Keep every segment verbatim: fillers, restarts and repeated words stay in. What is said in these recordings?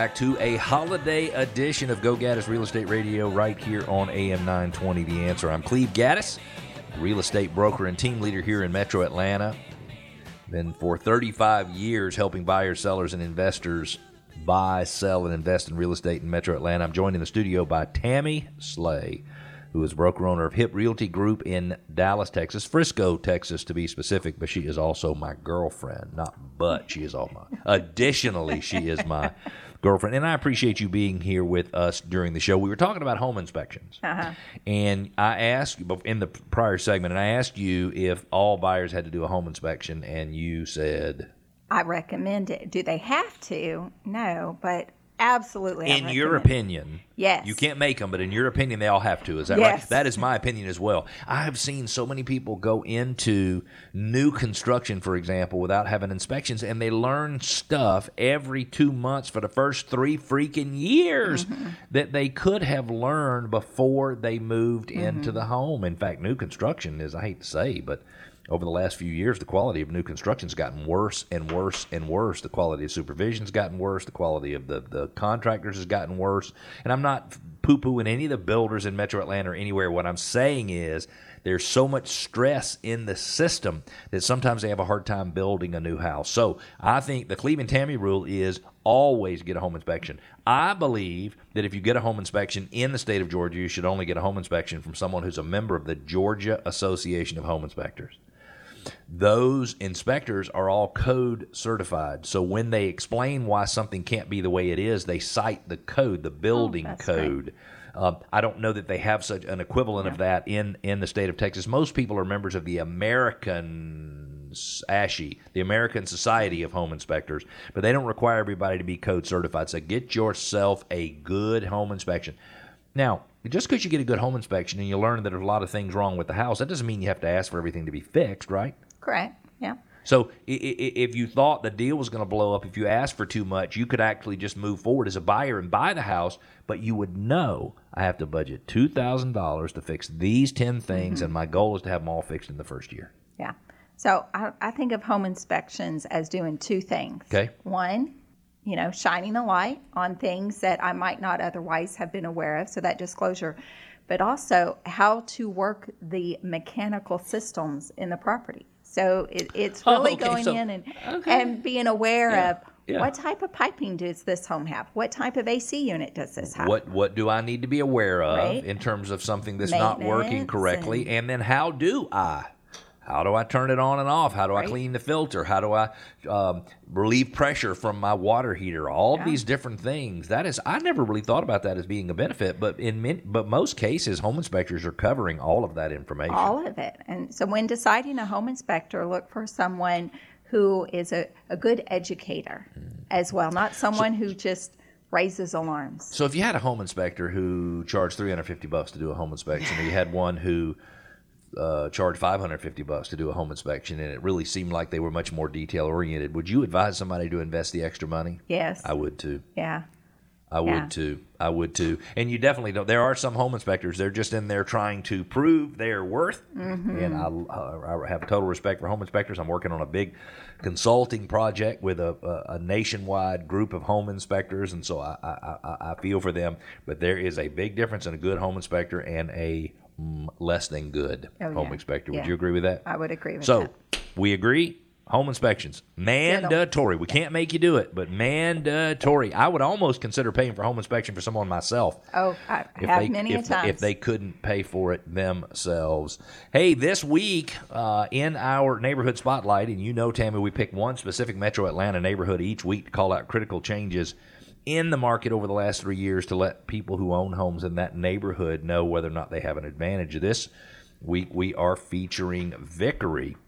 back to a holiday edition of Go Gaddis Real Estate Radio right here on A M nine twenty. The Answer. I'm Cleve Gaddis, real estate broker and team leader here in Metro Atlanta. Been for thirty-five years helping buyers, sellers, and investors buy, sell, and invest in real estate in Metro Atlanta. I'm joined in the studio by Tammy Slay, who is broker-owner of Hip Realty Group in Dallas, Texas, Frisco, Texas, to be specific, but she is also my girlfriend, not but, she is all my, additionally, she is my girlfriend, and I appreciate you being here with us during the show. We were talking about home inspections, uh-huh. and I asked, in the prior segment, and I asked you if all buyers had to do a home inspection, and you said... I recommend it. Do they have to? No, but... Absolutely. In your opinion. Yes. You can't make them, but in your opinion, they all have to. Is that yes. right? That is my opinion as well. I have seen so many people go into new construction, for example, without having inspections, and they learn stuff every two months for the first three freaking years mm-hmm. that they could have learned before they moved mm-hmm. into the home. In fact, new construction is, I hate to say, but... Over the last few years, the quality of new construction's gotten worse and worse and worse. The quality of supervision's gotten worse. The quality of the, the contractors has gotten worse. And I'm not poo-pooing any of the builders in Metro Atlanta or anywhere. What I'm saying is there's so much stress in the system that sometimes they have a hard time building a new house. So I think the Cleve and Tammy rule is always get a home inspection. I believe that if you get a home inspection in the state of Georgia, you should only get a home inspection from someone who's a member of the Georgia Association of Home Inspectors. Those inspectors are all code certified. So when they explain why something can't be the way it is, they cite the code, the building oh, code. Right. Uh, I don't know that they have such an equivalent yeah. of that in, in the state of Texas. Most people are members of the American ASHI, the American Society of Home Inspectors, but they don't require everybody to be code certified. So get yourself a good home inspection. Now, just because you get a good home inspection and you learn that there's a lot of things wrong with the house, that doesn't mean you have to ask for everything to be fixed, right? Correct, yeah. So if you thought the deal was going to blow up, if you asked for too much, you could actually just move forward as a buyer and buy the house, but you would know I have to budget two thousand dollars to fix these ten things, mm-hmm. and my goal is to have them all fixed in the first year. Yeah. So I, I think of home inspections as doing two things. Okay. One, you know, shining a light on things that I might not otherwise have been aware of, so that disclosure, but also how to work the mechanical systems in the property. So it, it's really oh, okay. going so, in and okay. and being aware yeah. of yeah. what type of piping does this home have? What type of A C unit does this have? What what do I need to be aware of right? in terms of something that's not working correctly? And, and then how do I? How do I turn it on and off? How do right. I clean the filter? How do I um, relieve pressure from my water heater? All yeah. these different things. That is, I never really thought about that as being a benefit, but in many, but most cases, home inspectors are covering all of that information. All of it. And so when deciding a home inspector, look for someone who is a, a good educator mm. as well, not someone so, who just raises alarms. So if you had a home inspector who charged three hundred fifty bucks to do a home inspection, or you had one who... Uh, charge five hundred fifty bucks to do a home inspection, and it really seemed like they were much more detail oriented. Would you advise somebody to invest the extra money? Yes. I would too. Yeah. I yeah. would too. I would too. And you definitely don't. There are some home inspectors, they're just in there trying to prove their worth. Mm-hmm. And I, uh, I have total respect for home inspectors. I'm working on a big consulting project with a, a, a nationwide group of home inspectors, and so I, I, I feel for them. But there is a big difference in a good home inspector and a less than good oh, home yeah. inspector. Would yeah. you agree with that? I would agree with so, that. So we agree, home inspections, mandatory. We can't make you do it, but mandatory. I would almost consider paying for home inspection for someone myself. Oh, I have they, many if, a times. If they couldn't pay for it themselves. Hey, this week uh, in our Neighborhood Spotlight, and you know, Tammy, we pick one specific Metro Atlanta neighborhood each week to call out critical changes in the market over the last three years to let people who own homes in that neighborhood know whether or not they have an advantage. This week we are featuring Vickery.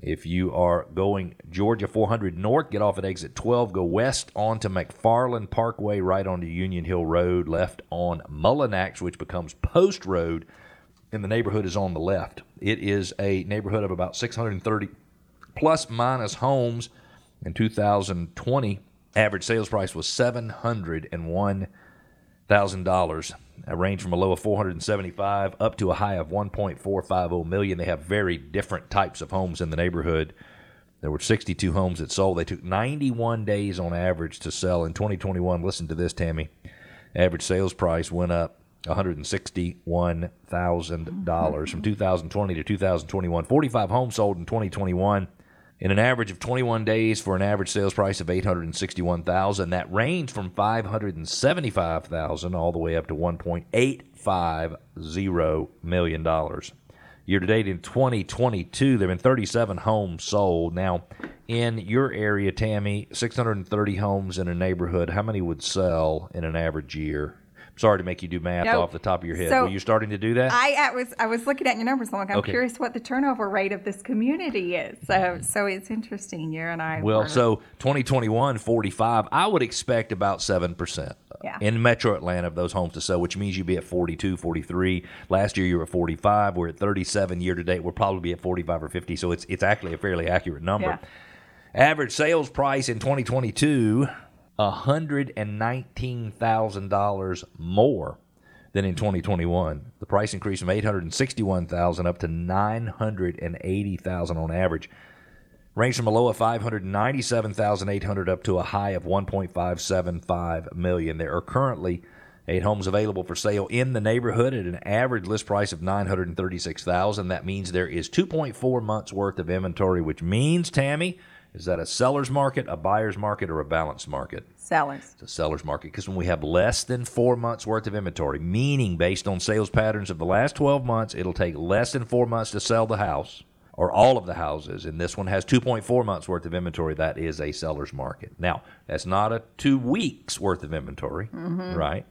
If you are going Georgia four hundred north, get off at exit twelve, go west onto McFarland Parkway, right onto Union Hill Road, left on Mullinax, which becomes Post Road, and the neighborhood is on the left. It is a neighborhood of about six hundred thirty plus minus homes in two thousand twenty. Average sales price was seven hundred one thousand dollars. It ranged from a low of four hundred seventy-five thousand dollars up to a high of one point four five zero million dollars. They have very different types of homes in the neighborhood. There were sixty-two homes that sold. They took ninety-one days on average to sell. In twenty twenty-one, listen to this, Tammy, average sales price went up one hundred sixty-one thousand dollars from two thousand twenty to two thousand twenty-one. forty-five homes sold in twenty twenty-one in an average of twenty-one days for an average sales price of eight hundred sixty-one thousand dollars. That ranged from five hundred seventy-five thousand dollars all the way up to one point eight five zero million dollars. Year to date in twenty twenty-two, there have been thirty-seven homes sold. Now, in your area, Tammy, six hundred thirty homes in a neighborhood, how many would sell in an average year? Sorry to make you do math nope. off the top of your head. So were you starting to do that? I, I was I was looking at your numbers. I'm like, I'm okay. curious what the turnover rate of this community is. So so it's interesting. You and I Well, were. So twenty twenty-one, forty-five, I would expect about seven percent yeah. in Metro Atlanta of those homes to sell, which means you'd be at forty-two, forty-three. Last year you were at forty-five. We're at thirty-seven year-to-date. We'll probably be at forty-five or fifty. So it's it's actually a fairly accurate number. Yeah. Average sales price in twenty twenty-two... one hundred nineteen thousand dollars more than in twenty twenty-one. The price increased from eight hundred sixty-one thousand dollars up to nine hundred eighty thousand dollars on average. Ranged from a low of five hundred ninety-seven thousand eight hundred dollars up to a high of one point five seven five million dollars. There are currently eight homes available for sale in the neighborhood at an average list price of nine hundred thirty-six thousand dollars. That means there is two point four months worth of inventory, which means, Tammy, is that a seller's market, a buyer's market, or a balanced market? Sellers. It's a seller's market because when we have less than four months' worth of inventory, meaning based on sales patterns of the last twelve months, it'll take less than four months to sell the house or all of the houses, and this one has two point four months' worth of inventory. That is a seller's market. Now, that's not a two weeks' worth of inventory, mm-hmm. right?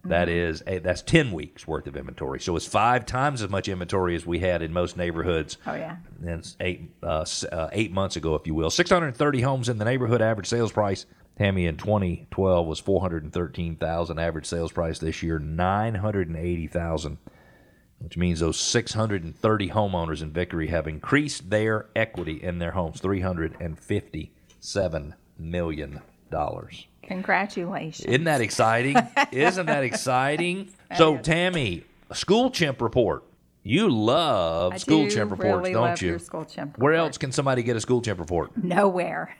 Mm-hmm. That is a, that's ten weeks' worth of inventory. So it's five times as much inventory as we had in most neighborhoods. Oh, yeah. And it's eight, uh, uh, eight months ago, if you will. six hundred thirty homes in the neighborhood. Average sales price, Tammy, in twenty twelve was four hundred thirteen thousand dollars. Average sales price this year, nine hundred eighty thousand dollars, which means those six hundred thirty homeowners in Vickery have increased their equity in their homes, three hundred fifty-seven million dollars. Congratulations. Isn't that exciting? Isn't that exciting? So, Tammy, School Chimp Report. You love I School do Chimp Reports, really don't love you? Your School Chimp Where report. Else can somebody get a School Chimp Report? Nowhere.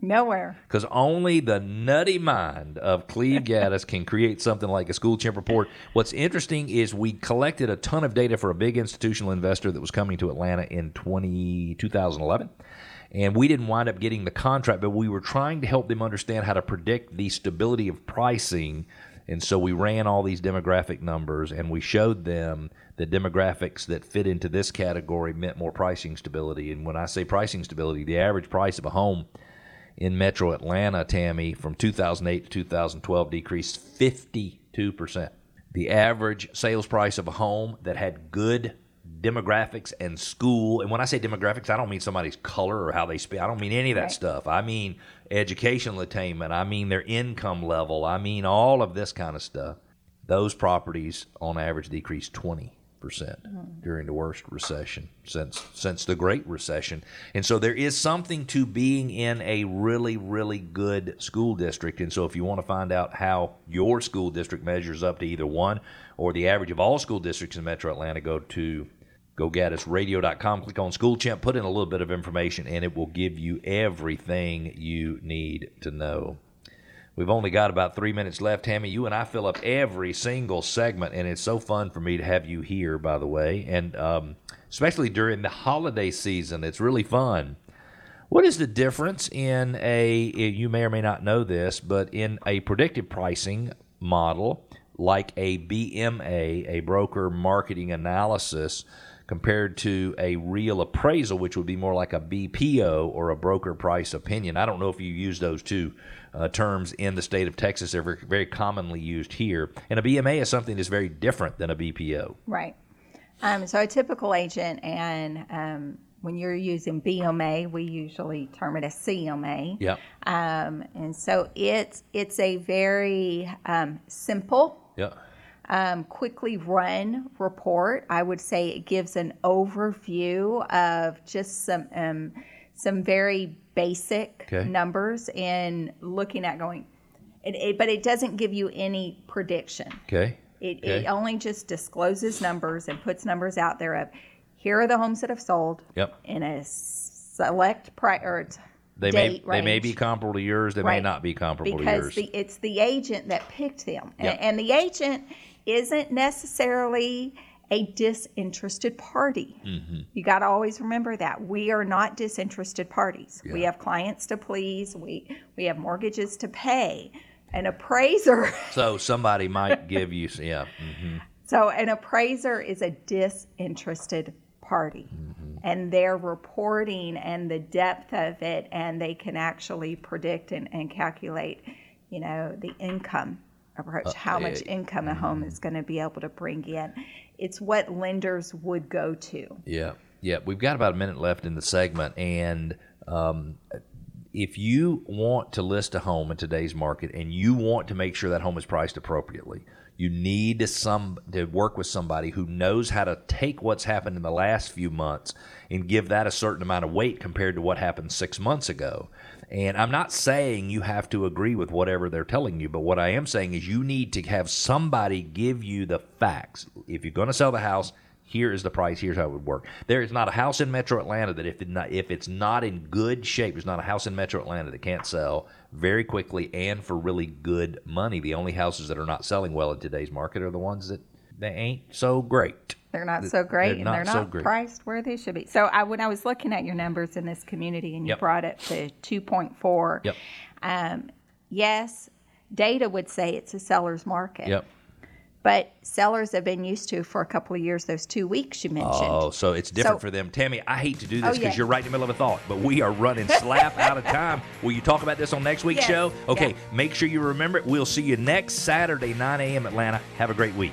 Nowhere. Because only the nutty mind of Cleve Gaddis can create something like a School Chimp Report. What's interesting is we collected a ton of data for a big institutional investor that was coming to Atlanta in twenty, twenty eleven. And we didn't wind up getting the contract, but we were trying to help them understand how to predict the stability of pricing. And so we ran all these demographic numbers, and we showed them the demographics that fit into this category meant more pricing stability. And when I say pricing stability, the average price of a home in Metro Atlanta, Tammy, from two thousand eight to two thousand twelve decreased fifty-two percent. The average sales price of a home that had good demographics and school, and when I say demographics, I don't mean somebody's color or how they speak. I don't mean any of that right. stuff. I mean educational attainment. I mean their income level. I mean all of this kind of stuff. Those properties, on average, decreased twenty percent mm. during the worst recession since since the Great Recession. And so there is something to being in a really, really good school district. And so if you want to find out how your school district measures up to either one or the average of all school districts in Metro Atlanta, go to Go Gaddis radio dot com, click on School Chimp, put in a little bit of information, and it will give you everything you need to know. We've only got about three minutes left, Tammy. You and I fill up every single segment, and it's so fun for me to have you here, by the way, and um, especially during the holiday season. It's really fun. What is the difference in a, you may or may not know this, but in a predictive pricing model like a B M A, a broker marketing analysis, compared to a real appraisal, which would be more like a B P O or a broker price opinion? I don't know if you use those two uh, terms in the state of Texas. They're very commonly used here. And a B M A is something that's very different than a B P O. Right. Um, so a typical agent, and um, when you're using B M A, we usually term it a C M A. Yeah. Um, and so it's, it's a very um, simple. Yeah. Um, quickly run report. I would say it gives an overview of just some um, some very basic okay. numbers in looking at going, it, it, but it doesn't give you any prediction. Okay. It, okay. it only just discloses numbers and puts numbers out there of, here are the homes that have sold yep. in a select prior they date may range. They may be comparable to yours. They right. may not be comparable because to yours. Because it's the agent that picked them. Yep. And, and the agent isn't necessarily a disinterested party. Mm-hmm. You got to always remember that. We are not disinterested parties. Yeah. We have clients to please. We we have mortgages to pay. An appraiser. So somebody might give you, yeah. Mm-hmm. So an appraiser is a disinterested party. Mm-hmm. And their reporting and the depth of it, and they can actually predict and, and calculate, you know, the income approach, uh, how yeah, much income a mm-hmm. home is going to be able to bring in. It's what lenders would go to. Yeah, yeah. We've got about a minute left in the segment, and um, if you want to list a home in today's market and you want to make sure that home is priced appropriately, you need to some to work with somebody who knows how to take what's happened in the last few months and give that a certain amount of weight compared to what happened six months ago. And I'm not saying you have to agree with whatever they're telling you, but what I am saying is you need to have somebody give you the facts. If you're going to sell the house, here is the price, here's how it would work. There is not a house in Metro Atlanta that if, it not, if it's not in good shape, there's not a house in Metro Atlanta that can't sell very quickly and for really good money. The only houses that are not selling well in today's market are the ones that they ain't so great. They're not so great, and they're not priced where they should be. So I, when I was looking at your numbers in this community, and you yep. brought up to two point four, yep. um, yes, data would say it's a seller's market. Yep. But sellers have been used to for a couple of years those two weeks you mentioned. Oh, so it's different so, for them. Tammy, I hate to do this because oh, yeah. you're right in the middle of a thought, but we are running slap out of time. Will you talk about this on next week's yes. show? Okay, yeah. Make sure you remember it. We'll see you next Saturday, nine a.m. Atlanta. Have a great week.